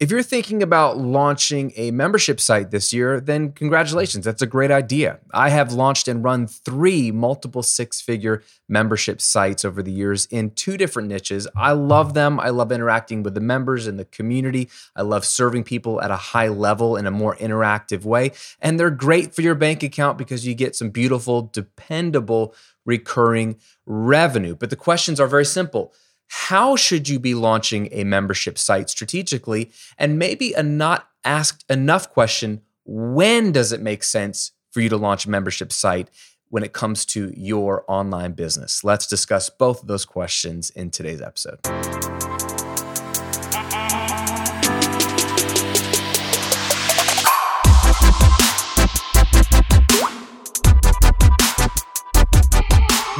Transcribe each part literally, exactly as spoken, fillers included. If you're thinking about launching a membership site this year, then congratulations, that's a great idea. I have launched and run three multiple six-figure membership sites over the years in two different niches. I love them. I love interacting with the members and the community. I love serving people at a high level in a more interactive way. And they're great for your bank account because you get some beautiful, dependable, recurring revenue. But the questions are very simple. How should you be launching a membership site strategically? And maybe a not asked enough question, when does it make sense for you to launch a membership site when it comes to your online business? Let's discuss both of those questions in today's episode.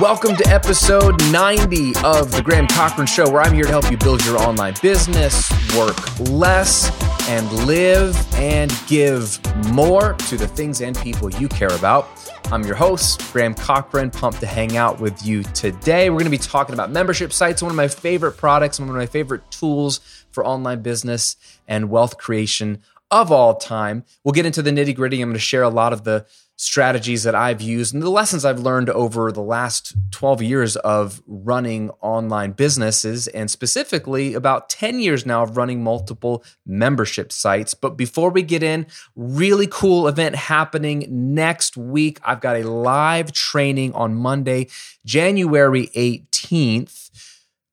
Welcome to episode ninety of The Graham Cochrane Show, where I'm here to help you build your online business, work less, and live and give more to the things and people you care about. I'm your host, Graham Cochrane, pumped to hang out with you today. We're going to be talking about membership sites, one of my favorite products, one of my favorite tools for online business and wealth creation of all time. We'll get into the nitty-gritty. I'm going to share a lot of the strategies that I've used and the lessons I've learned over the last twelve years of running online businesses, and specifically about ten years now of running multiple membership sites. But before we get in, really cool event happening next week. I've got a live training on Monday, January eighteenth,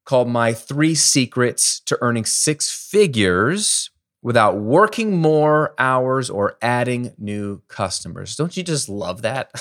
called My Three Secrets to Earning Six Figures Without Working More Hours or Adding New Customers. Don't you just love that?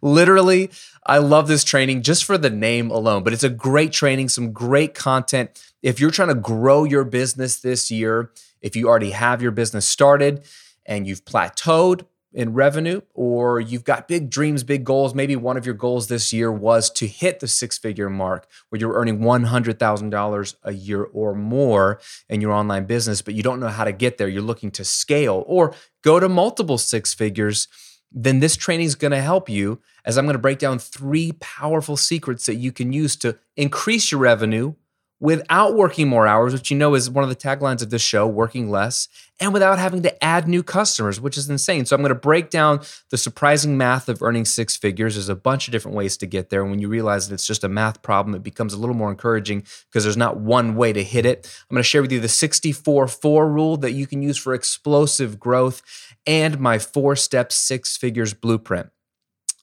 Literally, I love this training just for the name alone, but it's a great training, some great content. If you're trying to grow your business this year, if you already have your business started and you've plateaued in revenue, or you've got big dreams, big goals, maybe one of your goals this year was to hit the six-figure mark where you're earning one hundred thousand dollars a year or more in your online business, but you don't know how to get there. You're looking to scale or go to multiple six figures, then this training is going to help you, as I'm going to break down three powerful secrets that you can use to increase your revenue without working more hours, which you know is one of the taglines of this show, working less, and without having to add new customers, which is insane. So I'm going to break down the surprising math of earning six figures. There's a bunch of different ways to get there. And when you realize that it's just a math problem, it becomes a little more encouraging because there's not one way to hit it. I'm going to share with you the sixty-four four rule that you can use for explosive growth and my four-step six figures blueprint.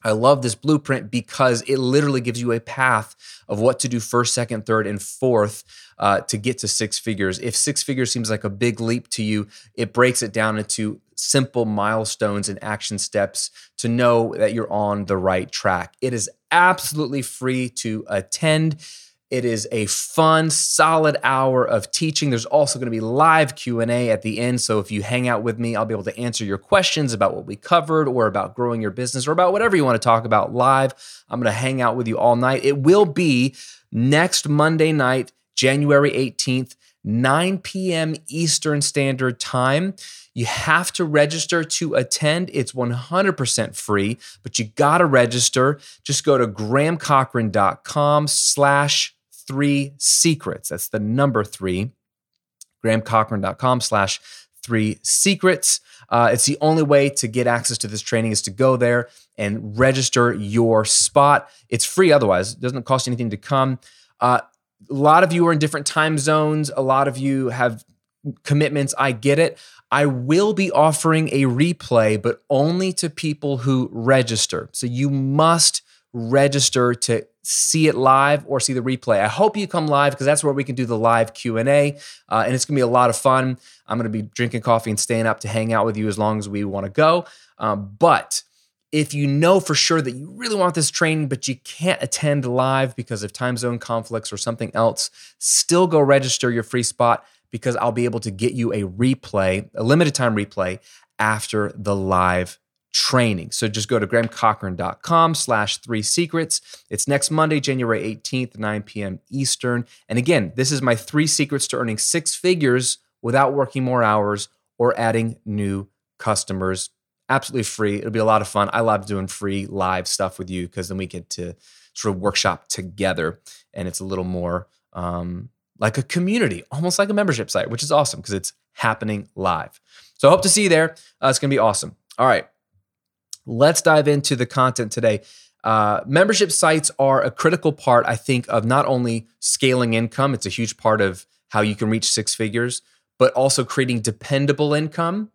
I love this blueprint because it literally gives you a path of what to do first, second, third, and fourth uh, to get to six figures. If six figures seems like a big leap to you, it breaks it down into simple milestones and action steps to know that you're on the right track. It is absolutely free to attend. It is a fun, solid hour of teaching. There's also going to be live Q and A at the end. So if you hang out with me, I'll be able to answer your questions about what we covered or about growing your business or about whatever you want to talk about live. I'm going to hang out with you all night. It will be next Monday night, January eighteenth, nine p.m. Eastern Standard Time. You have to register to attend. It's one hundred percent free, but you got to register. Just go to grahamcochrane.com slash Three Secrets. That's the number three, grahamcochrane.com slash three secrets. Uh, it's the only way to get access to this training is to go there and register your spot. It's free otherwise. It doesn't cost you anything to come. Uh, a lot of you are in different time zones. A lot of you have commitments. I get it. I will be offering a replay, but only to people who register. So you must register to see it live or see the replay. I hope you come live because that's where we can do the live Q and A, uh, and it's going to be a lot of fun. I'm going to be drinking coffee and staying up to hang out with you as long as we want to go. Um, but if you know for sure that you really want this training, but you can't attend live because of time zone conflicts or something else, still go register your free spot because I'll be able to get you a replay, a limited time replay after the live training. So just go to grahamcochrane.com slash three secrets. It's next Monday, January eighteenth, nine p.m. Eastern. And again, this is my three secrets to earning six figures without working more hours or adding new customers. Absolutely free. It'll be a lot of fun. I love doing free live stuff with you because then we get to sort of workshop together and it's a little more um, like a community, almost like a membership site, which is awesome because it's happening live. So I hope to see you there. Uh, it's going to be awesome. All right, let's dive into the content today. Uh, membership sites are a critical part, I think, of not only scaling income, it's a huge part of how you can reach six figures, but also creating dependable income,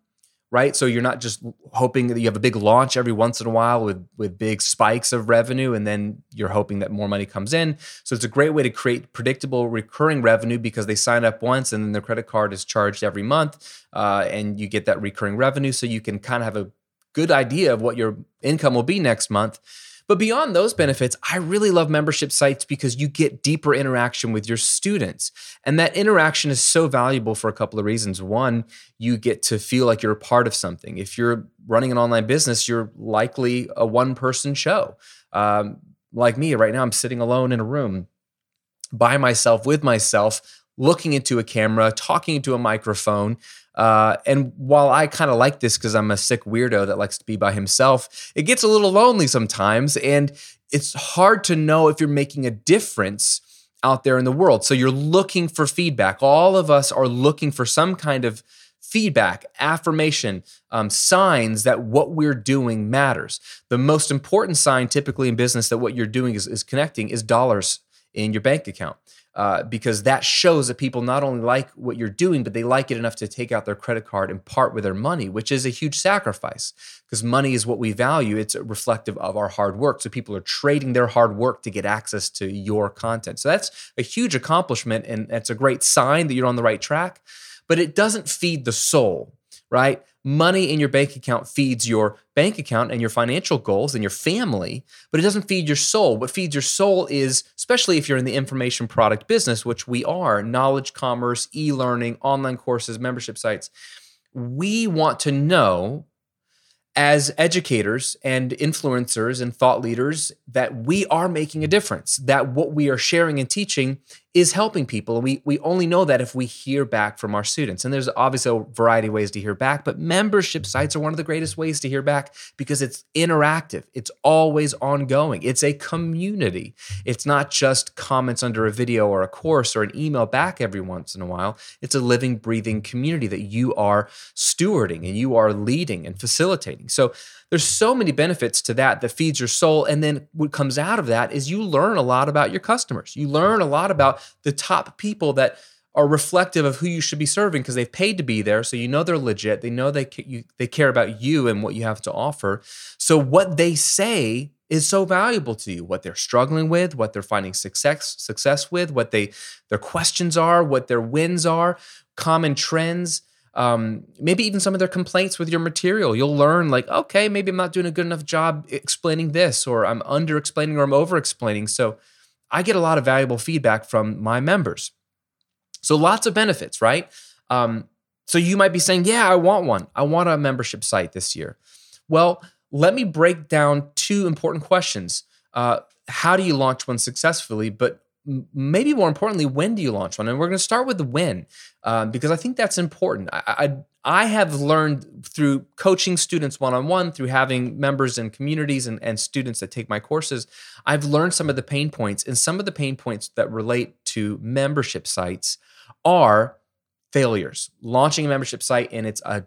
right? So you're not just hoping that you have a big launch every once in a while with, with big spikes of revenue, and then you're hoping that more money comes in. So it's a great way to create predictable recurring revenue because they sign up once and then their credit card is charged every month, uh, and you get that recurring revenue. So you can kind of have a good idea of what your income will be next month. But beyond those benefits, I really love membership sites because you get deeper interaction with your students. And that interaction is so valuable for a couple of reasons. One, you get to feel like you're a part of something. If you're running an online business, you're likely a one-person show. Um, like me, right now, I'm sitting alone in a room by myself, with myself, looking into a camera, talking into a microphone. Uh, and while I kind of like this because I'm a sick weirdo that likes to be by himself, it gets a little lonely sometimes. And it's hard to know if you're making a difference out there in the world. So you're looking for feedback. All of us are looking for some kind of feedback, affirmation, um, signs that what we're doing matters. The most important sign typically in business that what you're doing is, is connecting is dollars in your bank account. Uh, because that shows that people not only like what you're doing, but they like it enough to take out their credit card and part with their money, which is a huge sacrifice because money is what we value. It's reflective of our hard work. So people are trading their hard work to get access to your content. So that's a huge accomplishment, and that's a great sign that you're on the right track, but it doesn't feed the soul, right? Money in your bank account feeds your bank account and your financial goals and your family, but it doesn't feed your soul. What feeds your soul is, especially if you're in the information product business, which we are, knowledge, commerce, e-learning, online courses, membership sites. We want to know as educators and influencers and thought leaders that we are making a difference, that what we are sharing and teaching is helping people. And we, we only know that if we hear back from our students. And there's obviously a variety of ways to hear back, but membership sites are one of the greatest ways to hear back because it's interactive. It's always ongoing. It's a community. It's not just comments under a video or a course or an email back every once in a while. It's a living, breathing community that you are stewarding and you are leading and facilitating. So there's so many benefits to that that feeds your soul. And then what comes out of that is you learn a lot about your customers. You learn a lot about the top people that are reflective of who you should be serving because they've paid to be there. So you know they're legit. They know they you, they care about you and what you have to offer. So what they say is so valuable to you, what they're struggling with, what they're finding success success with, what they their questions are, what their wins are, common trends. Um, maybe even some of their complaints with your material. You'll learn like, okay, maybe I'm not doing a good enough job explaining this, or I'm under explaining, or I'm over explaining. So I get a lot of valuable feedback from my members. So lots of benefits, right? Um, so you might be saying, yeah, I want one. I want a membership site this year. Well, let me break down two important questions. Uh, how do you launch one successfully? But maybe more importantly, when do you launch one? And we're going to start with the when, um, because I think that's important. I, I I have learned through coaching students one-on-one, through having members in communities and, and students that take my courses, I've learned some of the pain points. And some of the pain points that relate to membership sites are failures. Launching a membership site and it's a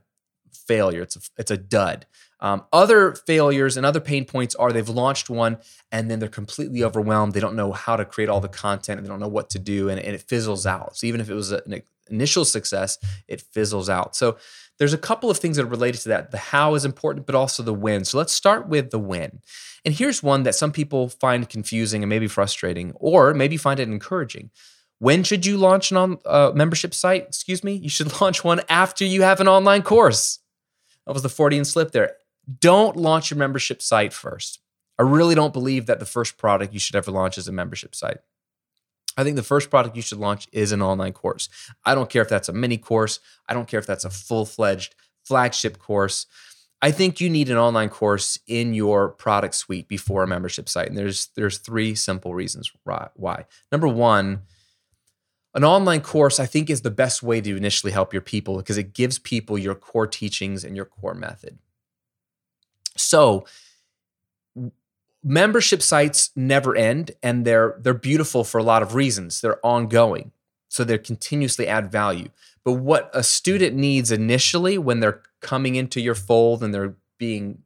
failure. It's a, it's a dud. Um, other failures and other pain points are they've launched one and then they're completely overwhelmed. They don't know how to create all the content and they don't know what to do, and, and it fizzles out. So even if it was an initial success, it fizzles out. So there's a couple of things that are related to that. The how is important, but also the when. So let's start with the when. And here's one that some people find confusing and maybe frustrating, or maybe find it encouraging. When should you launch an on, uh, membership site? Excuse me. You should launch one after you have an online course. That was the Freudian slip there. Don't launch your membership site first. I really don't believe that the first product you should ever launch is a membership site. I think the first product you should launch is an online course. I don't care if that's a mini course. I don't care if that's a full-fledged flagship course. I think you need an online course in your product suite before a membership site. And there's, there's three simple reasons why. Number one, an online course, I think, is the best way to initially help your people because it gives people your core teachings and your core method. So membership sites never end, and they're they're beautiful for a lot of reasons. They're ongoing. So they continuously add value. But what a student needs initially when they're coming into your fold and they're being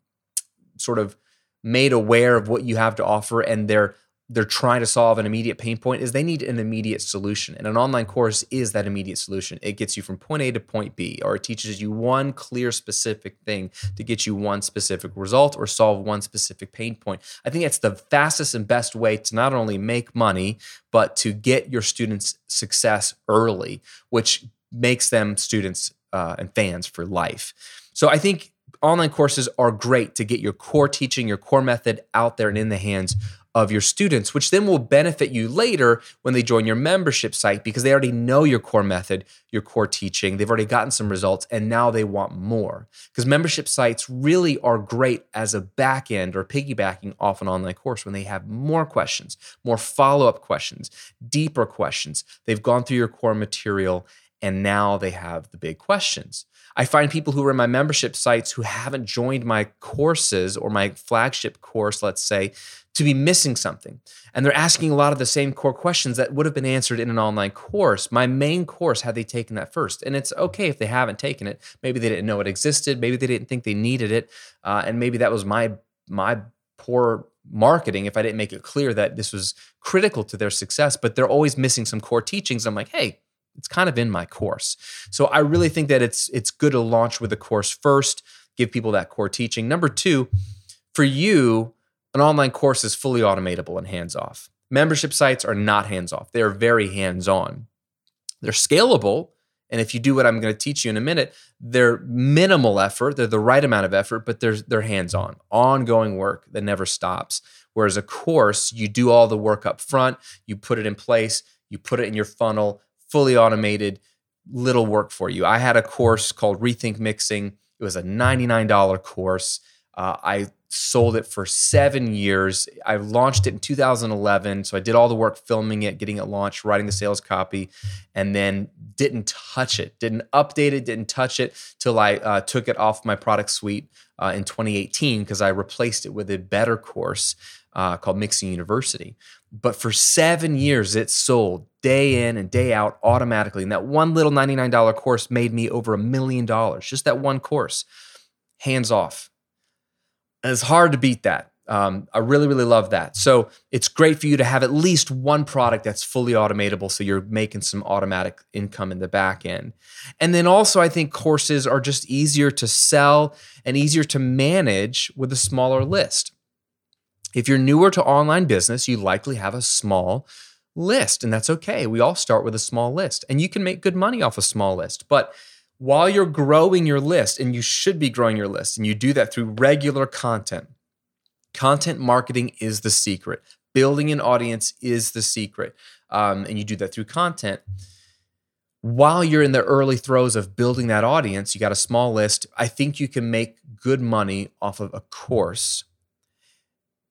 sort of made aware of what you have to offer and they're they're trying to solve an immediate pain point is they need an immediate solution. And an online course is that immediate solution. It gets you from point A to point B, or it teaches you one clear specific thing to get you one specific result or solve one specific pain point. I think that's the fastest and best way to not only make money, but to get your students success early, which makes them students uh, and fans for life. So I think online courses are great to get your core teaching, your core method out there and in the hands of your students, which then will benefit you later when they join your membership site because they already know your core method, your core teaching. They've already gotten some results and now they want more because membership sites really are great as a back end or piggybacking off an online course when they have more questions, more follow-up questions, deeper questions. They've gone through your core material and now they have the big questions. I find people who are in my membership sites who haven't joined my courses or my flagship course, let's say, to be missing something. And they're asking a lot of the same core questions that would have been answered in an online course, my main course, had they taken that first. And it's okay if they haven't taken it. Maybe they didn't know it existed. Maybe they didn't think they needed it. Uh, and maybe that was my my poor marketing if I didn't make it clear that this was critical to their success. But they're always missing some core teachings. I'm like, hey, it's kind of in my course. So I really think that it's it's good to launch with a course first, give people that core teaching. Number two, for you, an online course is fully automatable and hands-off. Membership sites are not hands-off. They are very hands-on. They're scalable. And if you do what I'm going to teach you in a minute, they're minimal effort. They're the right amount of effort, but they're, they're hands-on, ongoing work that never stops. Whereas a course, you do all the work up front. You put it in place. You put it in your funnel. Fully automated, little work for you. I had a course called Rethink Mixing. It was a ninety-nine dollars course. Uh, I sold it for seven years. I launched it in two thousand eleven. So I did all the work filming it, getting it launched, writing the sales copy, and then didn't touch it, didn't update it, didn't touch it till I uh, took it off my product suite uh, in twenty eighteen because I replaced it with a better course uh, called Mixing University. But for seven years, it sold day in and day out automatically. And that one little ninety-nine dollars course made me over a million dollars, just that one course, hands off. And it's hard to beat that. Um, I really, really love that. So it's great for you to have at least one product that's fully automatable so you're making some automatic income in the back end. And then also I think courses are just easier to sell and easier to manage with a smaller list. If you're newer to online business, you likely have a small list, and that's okay. We all start with a small list, and you can make good money off a small list. But while you're growing your list, and you should be growing your list, and you do that through regular content, content marketing is the secret. Building an audience is the secret, um, and you do that through content. While you're in the early throes of building that audience, you got a small list, I think you can make good money off of a course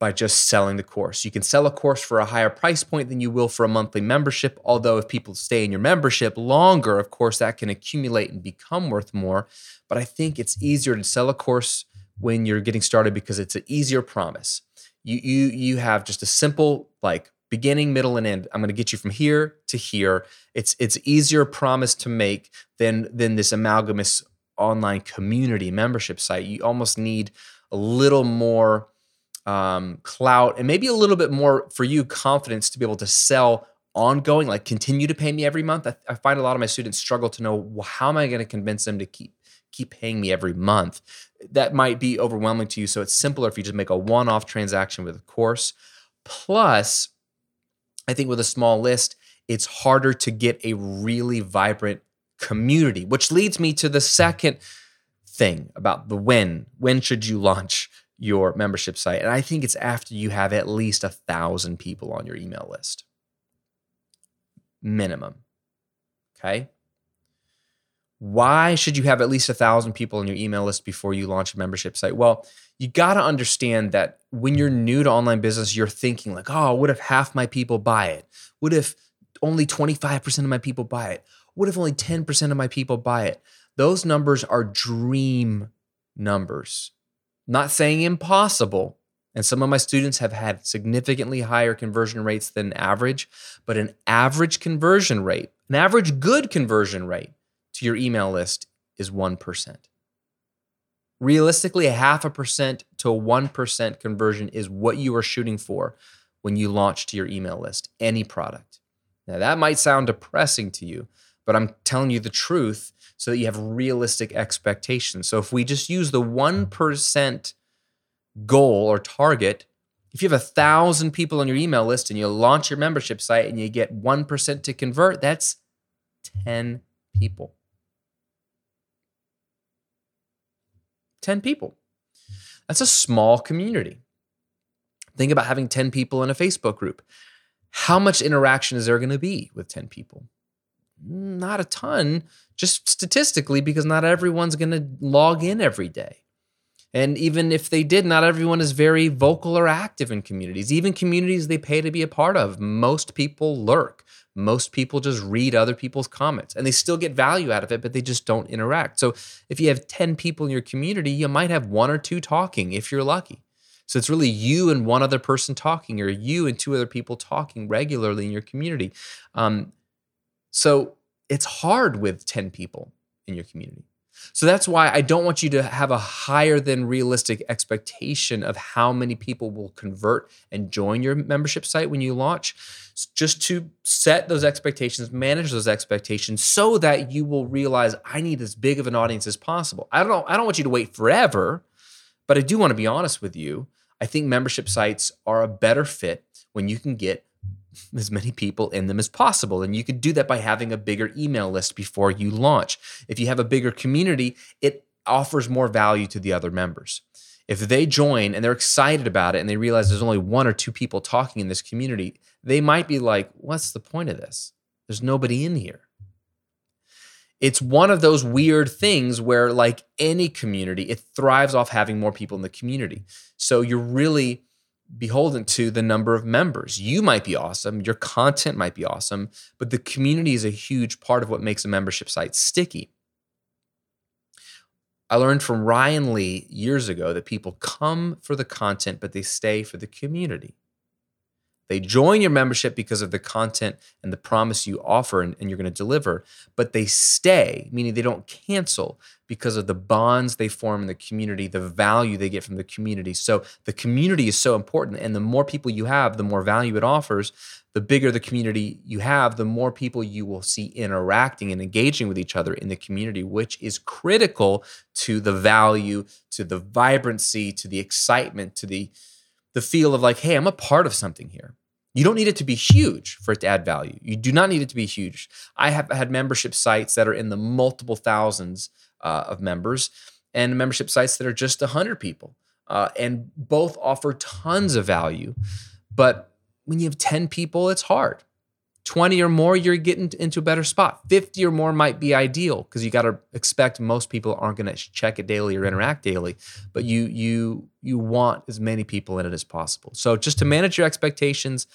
by just selling the course. You can sell a course for a higher price point than you will for a monthly membership, although if people stay in your membership longer, of course, that can accumulate and become worth more. But I think it's easier to sell a course when you're getting started because it's an easier promise. You you you have just a simple like beginning, middle, and end. I'm going to get you from here to here. It's it's easier promise to make than than this amalgamous online community membership site. You almost need a little more Um, clout, and maybe a little bit more for you confidence to be able to sell ongoing, like continue to pay me every month. I, I find a lot of my students struggle to know, well, how am I going to convince them to keep keep paying me every month? That might be overwhelming to you. So it's simpler if you just make a one-off transaction with a course. Plus, I think with a small list, it's harder to get a really vibrant community, which leads me to the second thing about the when. When should you launch your membership site? And I think it's after you have at least a thousand people on your email list. Minimum. Okay? Why should you have at least a thousand people on your email list before you launch a membership site? Well, you got to understand that when you're new to online business, you're thinking like, oh, what if half my people buy it? What if only twenty-five percent of my people buy it? What if only ten percent of my people buy it? Those numbers are dream numbers. Not saying impossible, And some of my students have had significantly higher conversion rates than average, but an average conversion rate, an average good conversion rate to your email list is one percent. Realistically, a half a percent to one percent conversion is what you are shooting for when you launch to your email list, any product. Now, that might sound depressing to you, but I'm telling you the truth so that you have realistic expectations. So if we just use the one percent goal or target, if you have a thousand people on your email list and you launch your membership site and you get one percent to convert, that's ten people. ten people. That's a small community. Think about having ten people in a Facebook group. How much interaction is there going to be with ten people? Not a ton, just statistically, because not everyone's going to log in every day. And even if they did, not everyone is very vocal or active in communities, even communities they pay to be a part of. Most people lurk. Most people just read other people's comments and they still get value out of it, but they just don't interact. So if you have ten people in your community, you might have one or two talking if you're lucky. So it's really you and one other person talking, or you and two other people talking regularly in your community. Um, so it's hard with ten people in your community. So that's why I don't want you to have a higher than realistic expectation of how many people will convert and join your membership site when you launch. Just to set those expectations, manage those expectations so that you will realize I need as big of an audience as possible. I don't know, I don't want you to wait forever, but I do want to be honest with you. I think membership sites are a better fit when you can get as many people in them as possible. And you could do that by having a bigger email list before you launch. If you have a bigger community, it offers more value to the other members. If they join and they're excited about it and they realize there's only one or two people talking in this community, they might be like, what's the point of this? There's nobody in here. It's one of those weird things where, like any community, it thrives off having more people in the community. So you're really beholden to the number of members. You might be awesome, your content might be awesome, but the community is a huge part of what makes a membership site sticky. I learned from Ryan Lee years ago that people come for the content, but they stay for the community. They join your membership because of the content and the promise you offer and, and you're going to deliver, but they stay, meaning they don't cancel, because of the bonds they form in the community, the value they get from the community. So the community is so important, and the more people you have, the more value it offers. The bigger the community you have, the more people you will see interacting and engaging with each other in the community, which is critical to the value, to the vibrancy, to the excitement, to the the feel of like, hey, I'm a part of something here. You don't need it to be huge for it to add value. You do not need it to be huge. I have had membership sites that are in the multiple thousands uh, of members, and membership sites that are just one hundred people. Uh, and both offer tons of value. But when you have ten people, it's hard. twenty or more, you're getting into a better spot. fifty or more might be ideal, because you got to expect most people aren't going to check it daily or interact daily, but you you you want as many people in it as possible. So just to manage your expectations,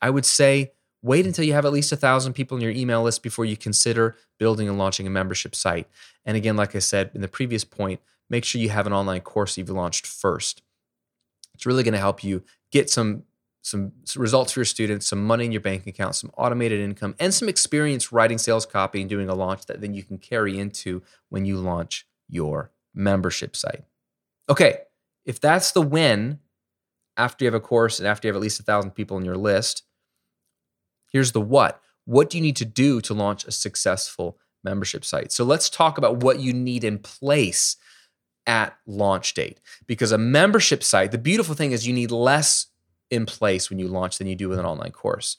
I would say wait until you have at least one thousand people in your email list before you consider building and launching a membership site. And again, like I said in the previous point, make sure you have an online course you've launched first. It's really going to help you get some some results for your students, some money in your bank account, some automated income, and some experience writing sales copy and doing a launch that then you can carry into when you launch your membership site. Okay, if that's the win, after you have a course and after you have at least one thousand people in your list, here's the what. What do you need to do to launch a successful membership site? So let's talk about what you need in place at launch date. Because a membership site, the beautiful thing is you need less in place when you launch than you do with an online course,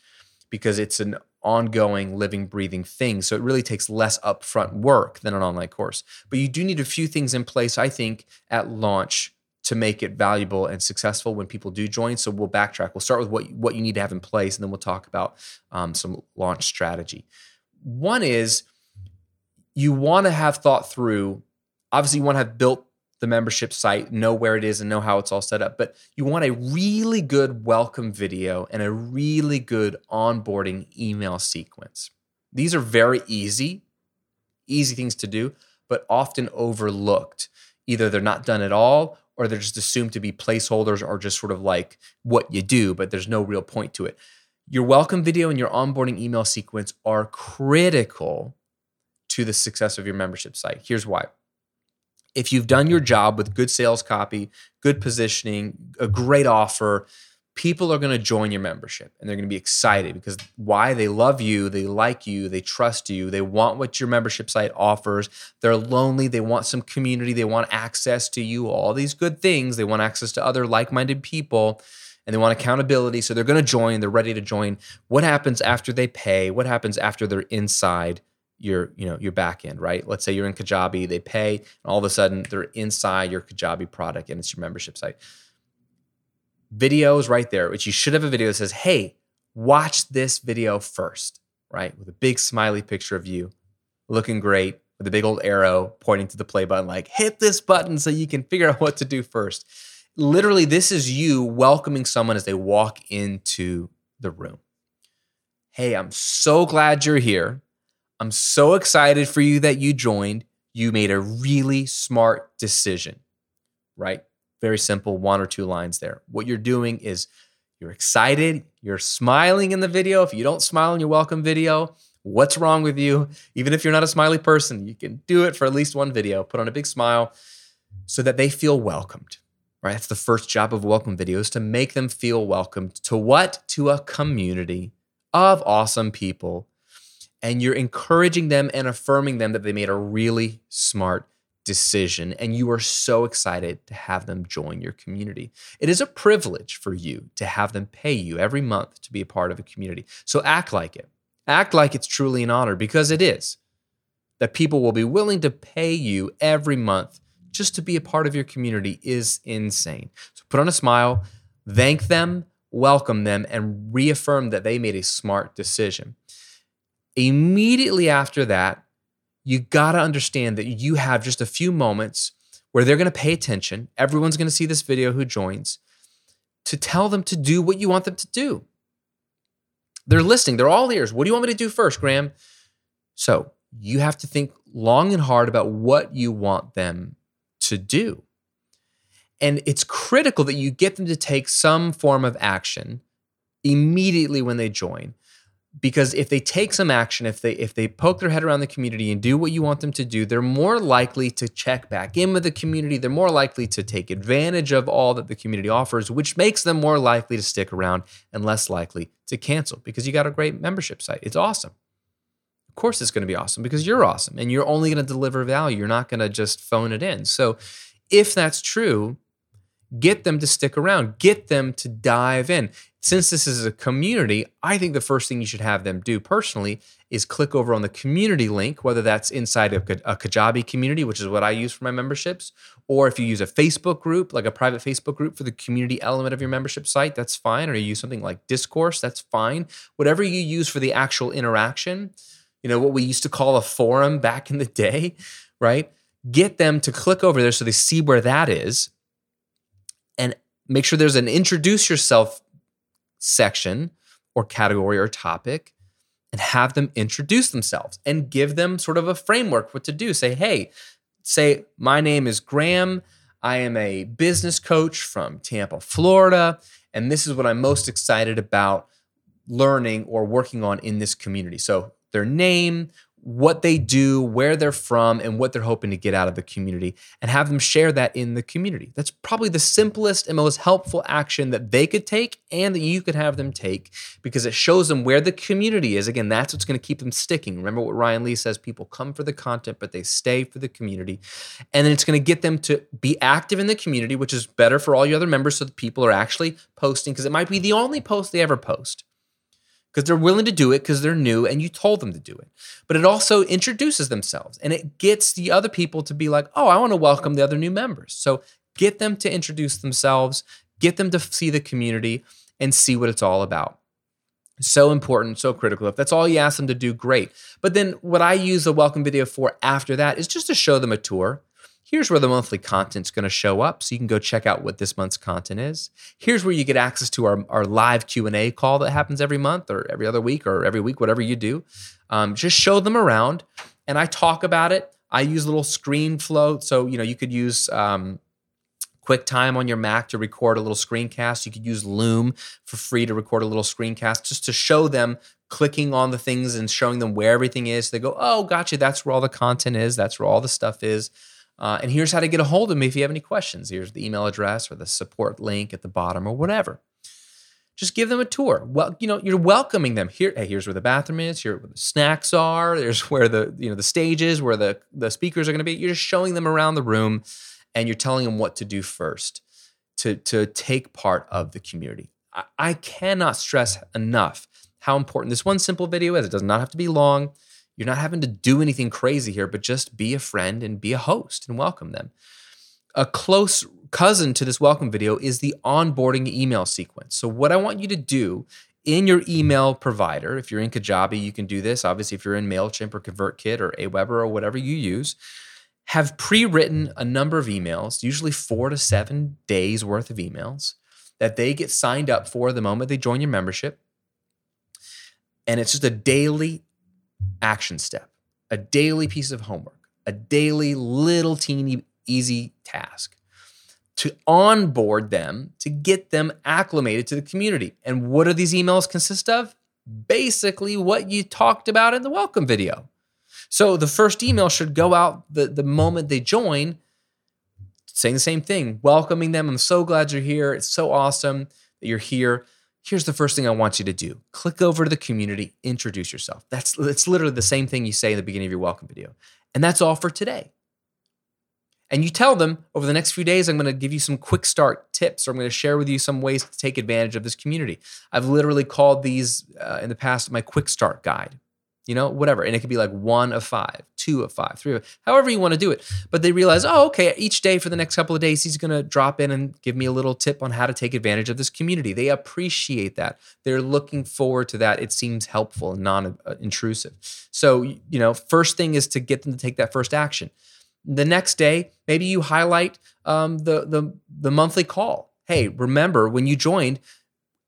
because it's an ongoing, living, breathing thing. So it really takes less upfront work than an online course. But you do need a few things in place, I think, at launch to make it valuable and successful when people do join. So we'll backtrack. We'll start with what, what you need to have in place, and then we'll talk about um, some launch strategy. One is you want to have thought through, obviously you want to have built the membership site, know where it is and know how it's all set up. But you want a really good welcome video and a really good onboarding email sequence. These are very easy, easy things to do, but often overlooked. either they're not done at all or they're just assumed to be placeholders or just sort of like what you do, but there's no real point to it. Your welcome video and your onboarding email sequence are critical to the success of your membership site. Here's why. If you've done your job with good sales copy, good positioning, a great offer, people are going to join your membership and they're going to be excited because why? They love you, they like you, they trust you, they want what your membership site offers, they're lonely, they want some community, they want access to you, all these good things, they want access to other like-minded people, and they want accountability, so they're going to join, they're ready to join. What happens after they pay? What happens after they're inside your, you know, your back end, right? Let's say you're in Kajabi, they pay, and all of a sudden they're inside your Kajabi product and it's your membership site. Videos right there, which you should have a video that says, hey, watch this video first, right? With a big smiley picture of you looking great with a big old arrow pointing to the play button, like hit this button so you can figure out what to do first. Literally, this is you welcoming someone as they walk into the room. Hey, I'm so glad you're here. I'm so excited for you that you joined. You made a really smart decision, right? Very simple, one or two lines there. What you're doing is you're excited, you're smiling in the video. If you don't smile in your welcome video, what's wrong with you? Even if you're not a smiley person, you can do it for at least one video. Put on a big smile so that they feel welcomed, right? That's the first job of welcome videos, to make them feel welcomed. To what? To a community of awesome people. And you're encouraging them and affirming them that they made a really smart decision, and you are so excited to have them join your community. It is a privilege for you to have them pay you every month to be a part of a community. So act like it. Act like it's truly an honor, because it is, that people will be willing to pay you every month just to be a part of your community is insane. So put on a smile, thank them, welcome them, and reaffirm that they made a smart decision. Immediately after that, you got to understand that you have just a few moments where they're going to pay attention. Everyone's going to see this video who joins, to tell them to do what you want them to do. They're listening. They're all ears. What do you want me to do first, Graham? So you have to think long and hard about what you want them to do. And it's critical that you get them to take some form of action immediately when they join. Because if they take some action, if they if they poke their head around the community and do what you want them to do, they're more likely to check back in with the community. They're more likely to take advantage of all that the community offers, which makes them more likely to stick around and less likely to cancel, because you got a great membership site. It's awesome. Of course it's going to be awesome, because you're awesome and you're only going to deliver value. You're not going to just phone it in. So if that's true, get them to stick around. Get them to dive in. Since this is a community, I think the first thing you should have them do personally is click over on the community link, whether that's inside of a Kajabi community, which is what I use for my memberships, or if you use a Facebook group, like a private Facebook group for the community element of your membership site, that's fine. Or you use something like Discourse, that's fine. Whatever you use for the actual interaction, you know, what we used to call a forum back in the day, right? Get them to click over there so they see where that is. And make sure there's an introduce yourself section or category or topic, and have them introduce themselves and give them sort of a framework what to do. Say, hey, say, my name is Graham. I am a business coach from Tampa, Florida, and this is what I'm most excited about learning or working on in this community. So their name, what they do, where they're from, and what they're hoping to get out of the community, and have them share that in the community. That's probably the simplest and most helpful action that they could take and that you could have them take, because it shows them where the community is. Again, that's what's going to keep them sticking. Remember what Ryan Lee says, people come for the content, but they stay for the community. And then it's going to get them to be active in the community, which is better for all your other members, so that people are actually posting, because it might be the only post they ever post, because they're willing to do it because they're new and you told them to do it. But it also introduces themselves, and it gets the other people to be like, oh, I want to welcome the other new members. So get them to introduce themselves, get them to see the community and see what it's all about. So important, so critical. If that's all you ask them to do, great. But then what I use the welcome video for after that is just to show them a tour. Here's where the monthly content's going to show up, so you can go check out what this month's content is. Here's where you get access to our, our live Q and A call that happens every month or every other week or every week, whatever you do. Um, just show them around, and I talk about it. I use a little screen flow. So, you know, you could use um, QuickTime on your Mac to record a little screencast. You could use Loom for free to record a little screencast just to show them clicking on the things and showing them where everything is. They go, oh, gotcha. That's where all the content is. That's where all the stuff is. Uh, and here's how to get a hold of me if you have any questions. Here's the email address or the support link at the bottom or whatever. Just give them a tour. Well, you know, you're welcoming them. Here, hey, here's where the bathroom is. Here's where the snacks are. There's where the, you know, the stage is, where the, the speakers are going to be. You're just showing them around the room and you're telling them what to do first to, to take part of the community. I, I cannot stress enough how important this one simple video is. It does not have to be long. You're not having to do anything crazy here, but just be a friend and be a host and welcome them. A close cousin to this welcome video is the onboarding email sequence. So what I want you to do in your email provider, if you're in Kajabi, you can do this. Obviously, if you're in MailChimp or ConvertKit or AWeber or whatever you use, have pre-written a number of emails, usually four to seven days worth of emails that they get signed up for the moment they join your membership. And it's just a daily action step, a daily piece of homework, a daily little teeny easy task to onboard them, to get them acclimated to the community. And what do these emails consist of? Basically what you talked about in the welcome video. So the first email should go out the, the moment they join, saying the same thing, welcoming them. I'm so glad you're here. It's so awesome that you're here. Here's the first thing I want you to do. Click over to the community, introduce yourself. That's, that's literally the same thing you say in the beginning of your welcome video. And that's all for today. And you tell them, over the next few days, I'm going to give you some quick start tips, or I'm going to share with you some ways to take advantage of this community. I've literally called these uh, in the past my quick start guide, you know, whatever. And it could be like one of five, two of five, three of five, however you want to do it. But they realize, oh, okay, each day for the next couple of days, he's going to drop in and give me a little tip on how to take advantage of this community. They appreciate that. They're looking forward to that. It seems helpful and non-intrusive. So, you know, first thing is to get them to take that first action. The next day, maybe you highlight um, the, the the monthly call. Hey, remember when you joined,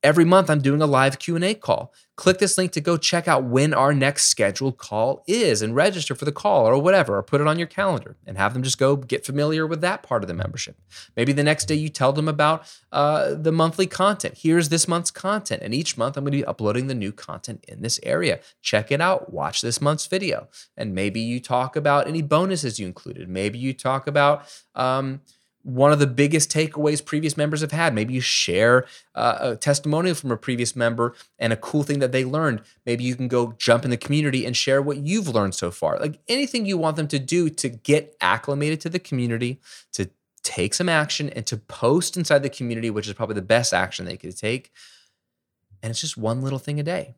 every month I'm doing a live Q and A call. Click this link to go check out when our next scheduled call is and register for the call or whatever, or put it on your calendar and have them just go get familiar with that part of the membership. Maybe the next day you tell them about uh, the monthly content. Here's this month's content. And each month I'm going to be uploading the new content in this area. Check it out. Watch this month's video. And maybe you talk about any bonuses you included. Maybe you talk about... Um, one of the biggest takeaways previous members have had. Maybe you share uh, a testimonial from a previous member and a cool thing that they learned. Maybe you can go jump in the community and share what you've learned so far. Like anything you want them to do to get acclimated to the community, to take some action and to post inside the community, which is probably the best action they could take. And it's just one little thing a day.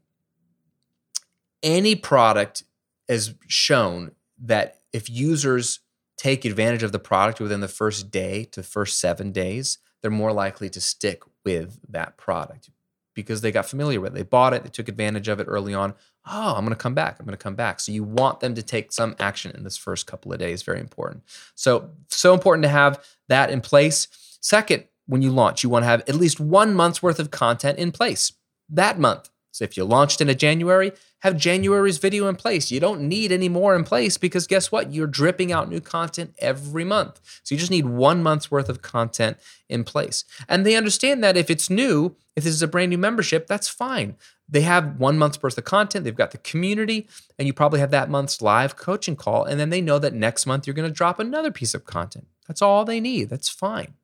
Any product is shown that if users take advantage of the product within the first day to the first seven days, they're more likely to stick with that product because they got familiar with it. They bought it. They took advantage of it early on. Oh, I'm going to come back. I'm going to come back. So you want them to take some action in this first couple of days. Very important. So, so important to have that in place. Second, when you launch, you want to have at least one month's worth of content in place that month. So if you launched in a January, have January's video in place. You don't need any more in place because guess what? You're dripping out new content every month. So you just need one month's worth of content in place. And they understand that if it's new, if this is a brand new membership, that's fine. They have one month's worth of content. They've got the community and you probably have that month's live coaching call. And then they know that next month you're going to drop another piece of content. That's all they need. That's fine.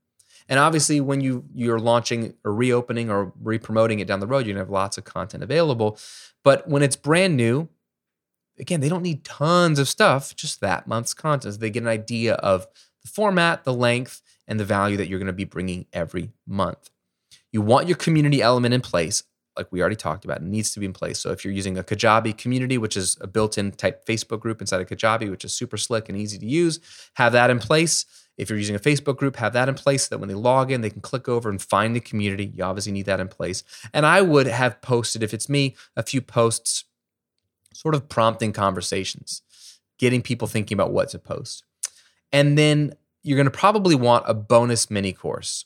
And obviously, when you, you're launching or reopening or re-promoting it down the road, you're going to have lots of content available. But when it's brand new, again, they don't need tons of stuff, just that month's content. So they get an idea of the format, the length, and the value that you're going to be bringing every month. You want your community element in place, like we already talked about. It needs to be in place. So if you're using a Kajabi community, which is a built-in type Facebook group inside of Kajabi, which is super slick and easy to use, have that in place. If you're using a Facebook group, have that in place so that when they log in, they can click over and find the community. You obviously need that in place. And I would have posted, if it's me, a few posts sort of prompting conversations, getting people thinking about what to post. And then you're going to probably want a bonus mini course.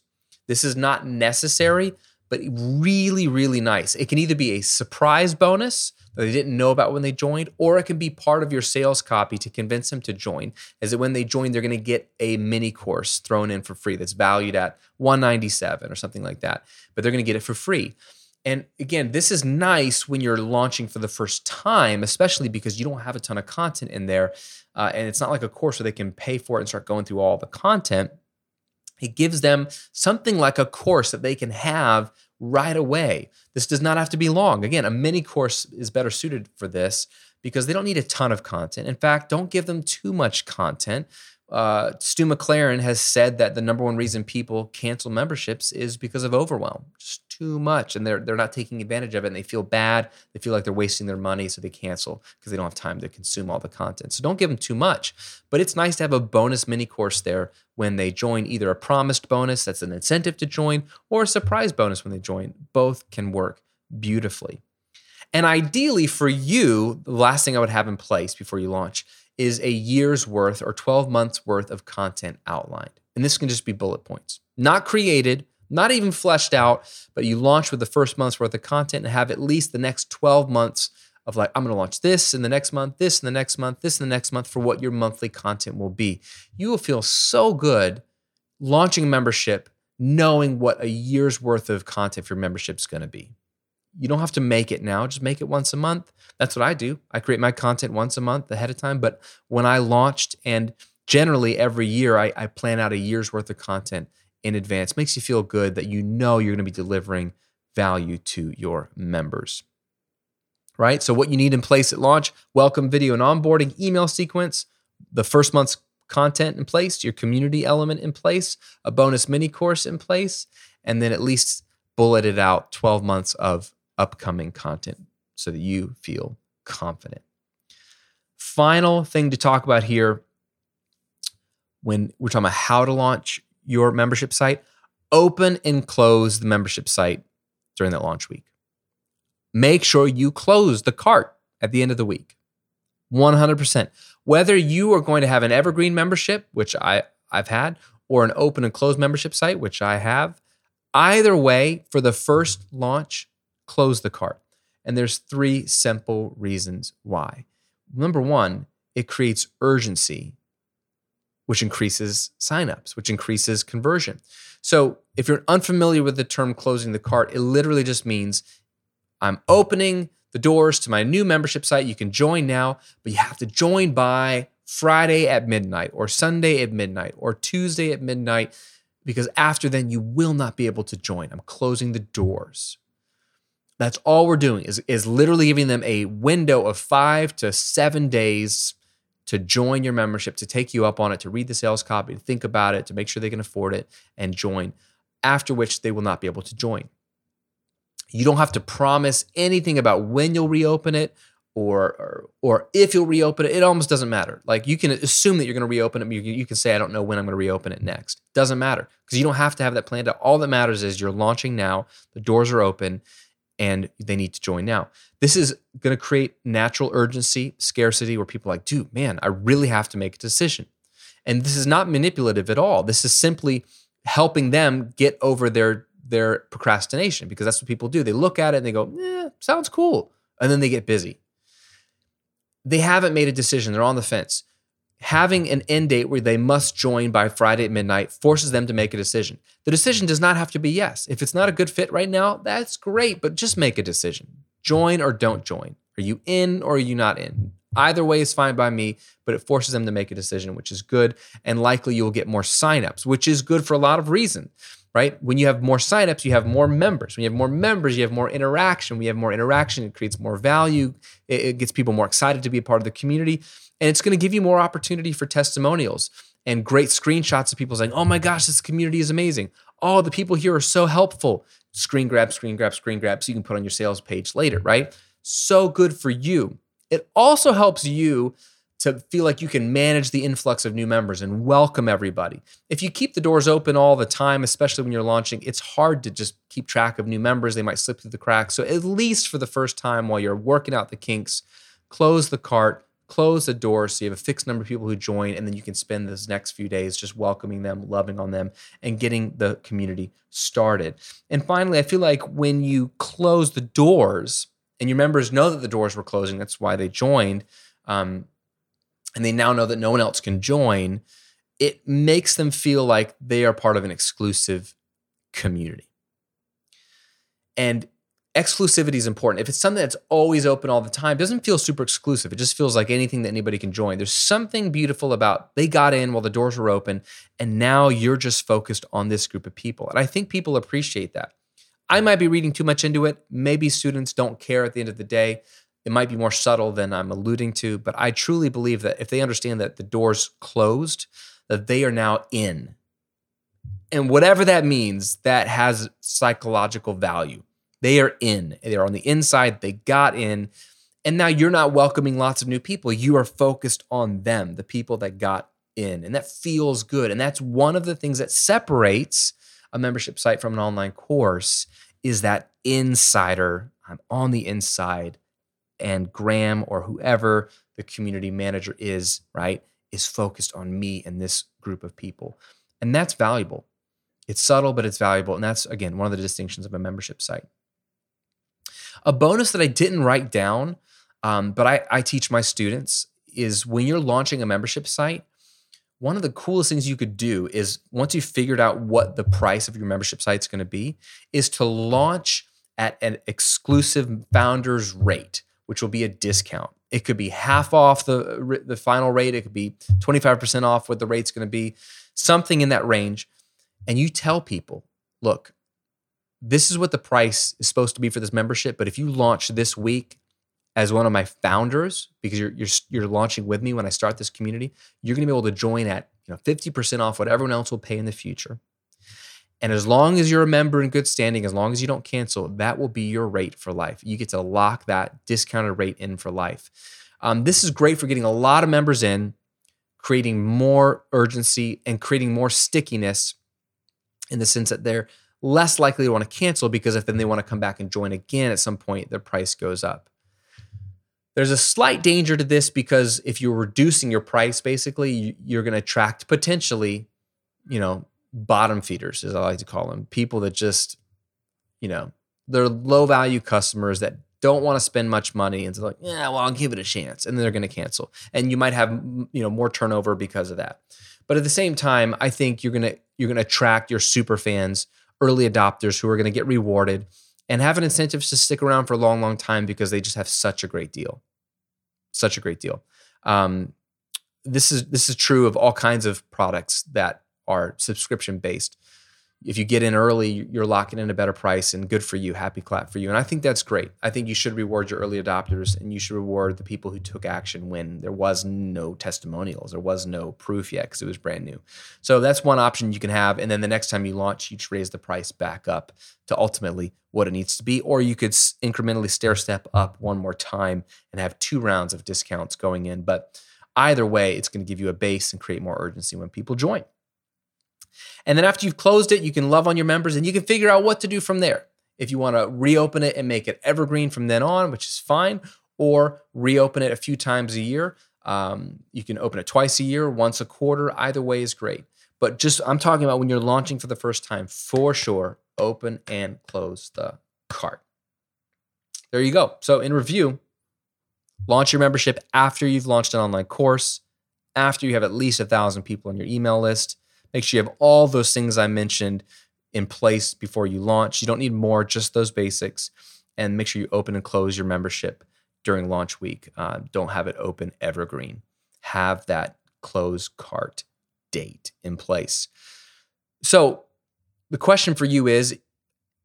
This is not necessary, but really, really nice. It can either be a surprise bonus that they didn't know about when they joined, or it can be part of your sales copy to convince them to join, as that when they join, they're going to get a mini course thrown in for free that's valued at one hundred ninety-seven dollars or something like that, but they're going to get it for free. And again, this is nice when you're launching for the first time, especially because you don't have a ton of content in there. Uh, and it's not like a course where they can pay for it and start going through all the content. It gives them something like a course that they can have right away. This does not have to be long. Again, a mini course is better suited for this because they don't need a ton of content. In fact, don't give them too much content. Uh, Stu McLaren has said that the number one reason people cancel memberships is because of overwhelm. Just too much, and they're they're not taking advantage of it, and they feel bad. They feel like they're wasting their money, so they cancel because they don't have time to consume all the content. So don't give them too much, but it's nice to have a bonus mini course there when they join, either a promised bonus that's an incentive to join or a surprise bonus when they join. Both can work beautifully. And ideally for you, the last thing I would have in place before you launch is a year's worth or twelve months worth of content outlined. And this can just be bullet points, not created, not even fleshed out, but you launch with the first month's worth of content and have at least the next twelve months of, like, I'm gonna launch this in the next month, this in the next month, this in the next month for what your monthly content will be. You will feel so good launching a membership, knowing what a year's worth of content for your membership is gonna be. You don't have to make it now. Just make it once a month. That's what I do. I create my content once a month ahead of time. But when I launched, and generally every year, I, I plan out a year's worth of content in advance. It makes you feel good that you know you're going to be delivering value to your members, right? So what you need in place at launch: welcome video and onboarding email sequence, the first month's content in place, your community element in place, a bonus mini course in place, and then at least bulleted out twelve months of upcoming content so that you feel confident. Final thing to talk about here when we're talking about how to launch your membership site: open and close the membership site during that launch week. Make sure you close the cart at the end of the week, one hundred percent. Whether you are going to have an evergreen membership, which I, I've had, or an open and closed membership site, which I have, either way, for the first launch, close the cart. And there's three simple reasons why. Number one, it creates urgency, which increases signups, which increases conversion. So if you're unfamiliar with the term closing the cart, it literally just means I'm opening the doors to my new membership site. You can join now, but you have to join by Friday at midnight or Sunday at midnight or Tuesday at midnight, because after then you will not be able to join. I'm closing the doors. That's all we're doing is, is literally giving them a window of five to seven days to join your membership, to take you up on it, to read the sales copy, to think about it, to make sure they can afford it and join, after which they will not be able to join. You don't have to promise anything about when you'll reopen it or or, or if you'll reopen it. It almost doesn't matter. Like, you can assume that you're going to reopen it. You, you can say, I don't know when I'm going to reopen it next. Doesn't matter, because you don't have to have that planned out. All that matters is you're launching now, the doors are open, and they need to join now. This is going to create natural urgency, scarcity, where people are like, dude, man, I really have to make a decision. And this is not manipulative at all. This is simply helping them get over their, their procrastination, because that's what people do. They look at it and they go, eh, sounds cool. And then they get busy. They haven't made a decision. They're on the fence. Having an end date where they must join by Friday at midnight forces them to make a decision. The decision does not have to be yes. If it's not a good fit right now, that's great, but just make a decision. Join or don't join. Are you in or are you not in? Either way is fine by me, but it forces them to make a decision, which is good. And likely you'll get more signups, which is good for a lot of reasons, right? When you have more signups, you have more members. When you have more members, you have more interaction. When you have more interaction, it creates more value. It gets people more excited to be a part of the community. And it's going to give you more opportunity for testimonials and great screenshots of people saying, oh my gosh, this community is amazing. Oh, the people here are so helpful. Screen grab, screen grab, screen grab, so you can put on your sales page later, right? So good for you. It also helps you to feel like you can manage the influx of new members and welcome everybody. If you keep the doors open all the time, especially when you're launching, it's hard to just keep track of new members. They might slip through the cracks. So at least for the first time, while you're working out the kinks, close the cart, close the door so you have a fixed number of people who join, and then you can spend those next few days just welcoming them, loving on them, and getting the community started. And finally, I feel like when you close the doors and your members know that the doors were closing, that's why they joined, um, and they now know that no one else can join, it makes them feel like they are part of an exclusive community. And exclusivity is important. If it's something that's always open all the time, it doesn't feel super exclusive. It just feels like anything that anybody can join. There's something beautiful about they got in while the doors were open, and now you're just focused on this group of people. And I think people appreciate that. I might be reading too much into it. Maybe students don't care at the end of the day. It might be more subtle than I'm alluding to, but I truly believe that if they understand that the doors closed, that they are now in. And whatever that means, that has psychological value. They are in. They're on the inside. They got in. And now you're not welcoming lots of new people. You are focused on them, the people that got in. And that feels good. And that's one of the things that separates a membership site from an online course is that insider. I'm on the inside. And Graham or whoever the community manager is, right, is focused on me and this group of people. And that's valuable. It's subtle, but it's valuable. And that's, again, one of the distinctions of a membership site. A bonus that I didn't write down, um, but I, I teach my students, is when you're launching a membership site, one of the coolest things you could do is once you've figured out what the price of your membership site is going to be, is to launch at an exclusive founder's rate, which will be a discount. It could be half off the, the final rate. It could be twenty-five percent off what the rate's going to be, something in that range. And you tell people, look, this is what the price is supposed to be for this membership, but if you launch this week as one of my founders, because you're you're, you're launching with me when I start this community, you're going to be able to join at you know fifty percent off what everyone else will pay in the future. And as long as you're a member in good standing, as long as you don't cancel, that will be your rate for life. You get to lock that discounted rate in for life. Um, this is great for getting a lot of members in, creating more urgency, and creating more stickiness in the sense that they're less likely to want to cancel, because if then they want to come back and join again at some point, their price goes up. There's a slight danger to this because if you're reducing your price, basically, you're going to attract potentially, you know, bottom feeders, as I like to call them, people that just, you know, they're low-value customers that don't want to spend much money and they're like, yeah, well, I'll give it a chance, and then they're going to cancel. And you might have, you know, more turnover because of that. But at the same time, I think you're going to you're going to attract your super fans, early adopters who are going to get rewarded and have an incentive to stick around for a long, long time because they just have such a great deal, such a great deal. Um, this is this is true of all kinds of products that are subscription based. If you get in early, you're locking in a better price, and good for you, happy clap for you. And I think that's great. I think you should reward your early adopters, and you should reward the people who took action when there was no testimonials, there was no proof yet because it was brand new. So that's one option you can have. And then the next time you launch, you just raise the price back up to ultimately what it needs to be. Or you could incrementally stair step up one more time and have two rounds of discounts going in. But either way, it's going to give you a base and create more urgency when people join. And then after you've closed it, you can love on your members and you can figure out what to do from there. If you want to reopen it and make it evergreen from then on, which is fine, or reopen it a few times a year. Um, you can open it twice a year, once a quarter. Either way is great. But just, I'm talking about when you're launching for the first time, for sure, open and close the cart. There you go. So in review, launch your membership after you've launched an online course, after you have at least one thousand people on your email list. Make sure you have all those things I mentioned in place before you launch. You don't need more, just those basics. And make sure you open and close your membership during launch week. Uh, don't have it open evergreen. Have that close cart date in place. So the question for you is,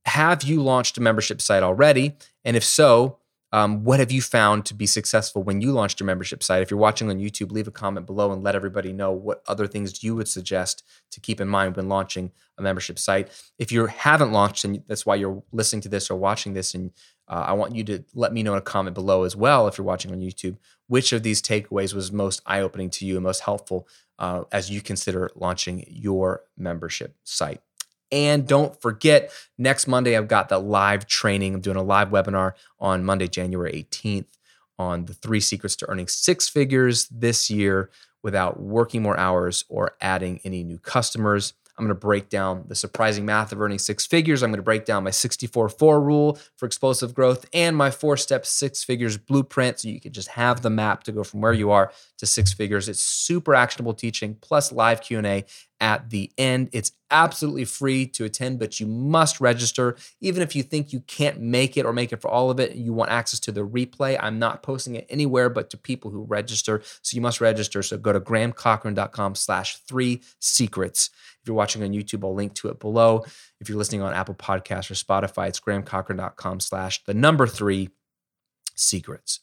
have you launched a membership site already? And if so, Um, what have you found to be successful when you launched your membership site? If you're watching on YouTube, leave a comment below and let everybody know what other things you would suggest to keep in mind when launching a membership site. If you haven't launched, and that's why you're listening to this or watching this, and uh, I want you to let me know in a comment below as well, if you're watching on YouTube, which of these takeaways was most eye-opening to you and most helpful uh, as you consider launching your membership site. And don't forget, next Monday, I've got the live training. I'm doing a live webinar on Monday, January eighteenth on the three secrets to earning six figures this year without working more hours or adding any new customers. I'm going to break down the surprising math of earning six figures. I'm going to break down my sixty-four four rule for explosive growth and my four-step six figures blueprint so you can just have the map to go from where you are to six figures. It's super actionable teaching plus live Q and A at the end. It's absolutely free to attend, but you must register. Even if you think you can't make it or make it for all of it, you want access to the replay. I'm not posting it anywhere but to people who register, so you must register. So go to grahamcochrane.com slash three secrets. If you're watching on YouTube, I'll link to it below. If you're listening on Apple Podcasts or Spotify, it's grahamcochrane.com slash the number three secrets.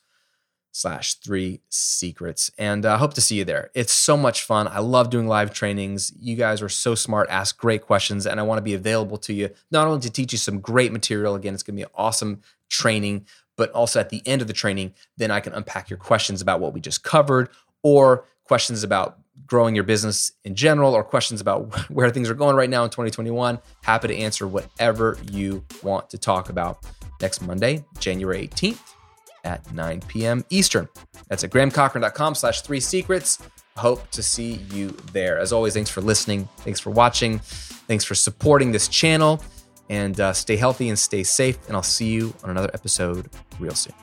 Slash three secrets. And I uh, hope to see you there. It's so much fun. I love doing live trainings. You guys are so smart, ask great questions, and I want to be available to you, not only to teach you some great material. Again, it's going to be an awesome training, but also at the end of the training, then I can unpack your questions about what we just covered or questions about growing your business in general or questions about where things are going right now in twenty twenty-one. Happy to answer whatever you want to talk about next Monday, January eighteenth. At nine p.m. Eastern. That's at grahamcochrane.com slash three secrets. Hope to see you there. As always, thanks for listening. Thanks for watching. Thanks for supporting this channel. And uh, stay healthy and stay safe. And I'll see you on another episode real soon.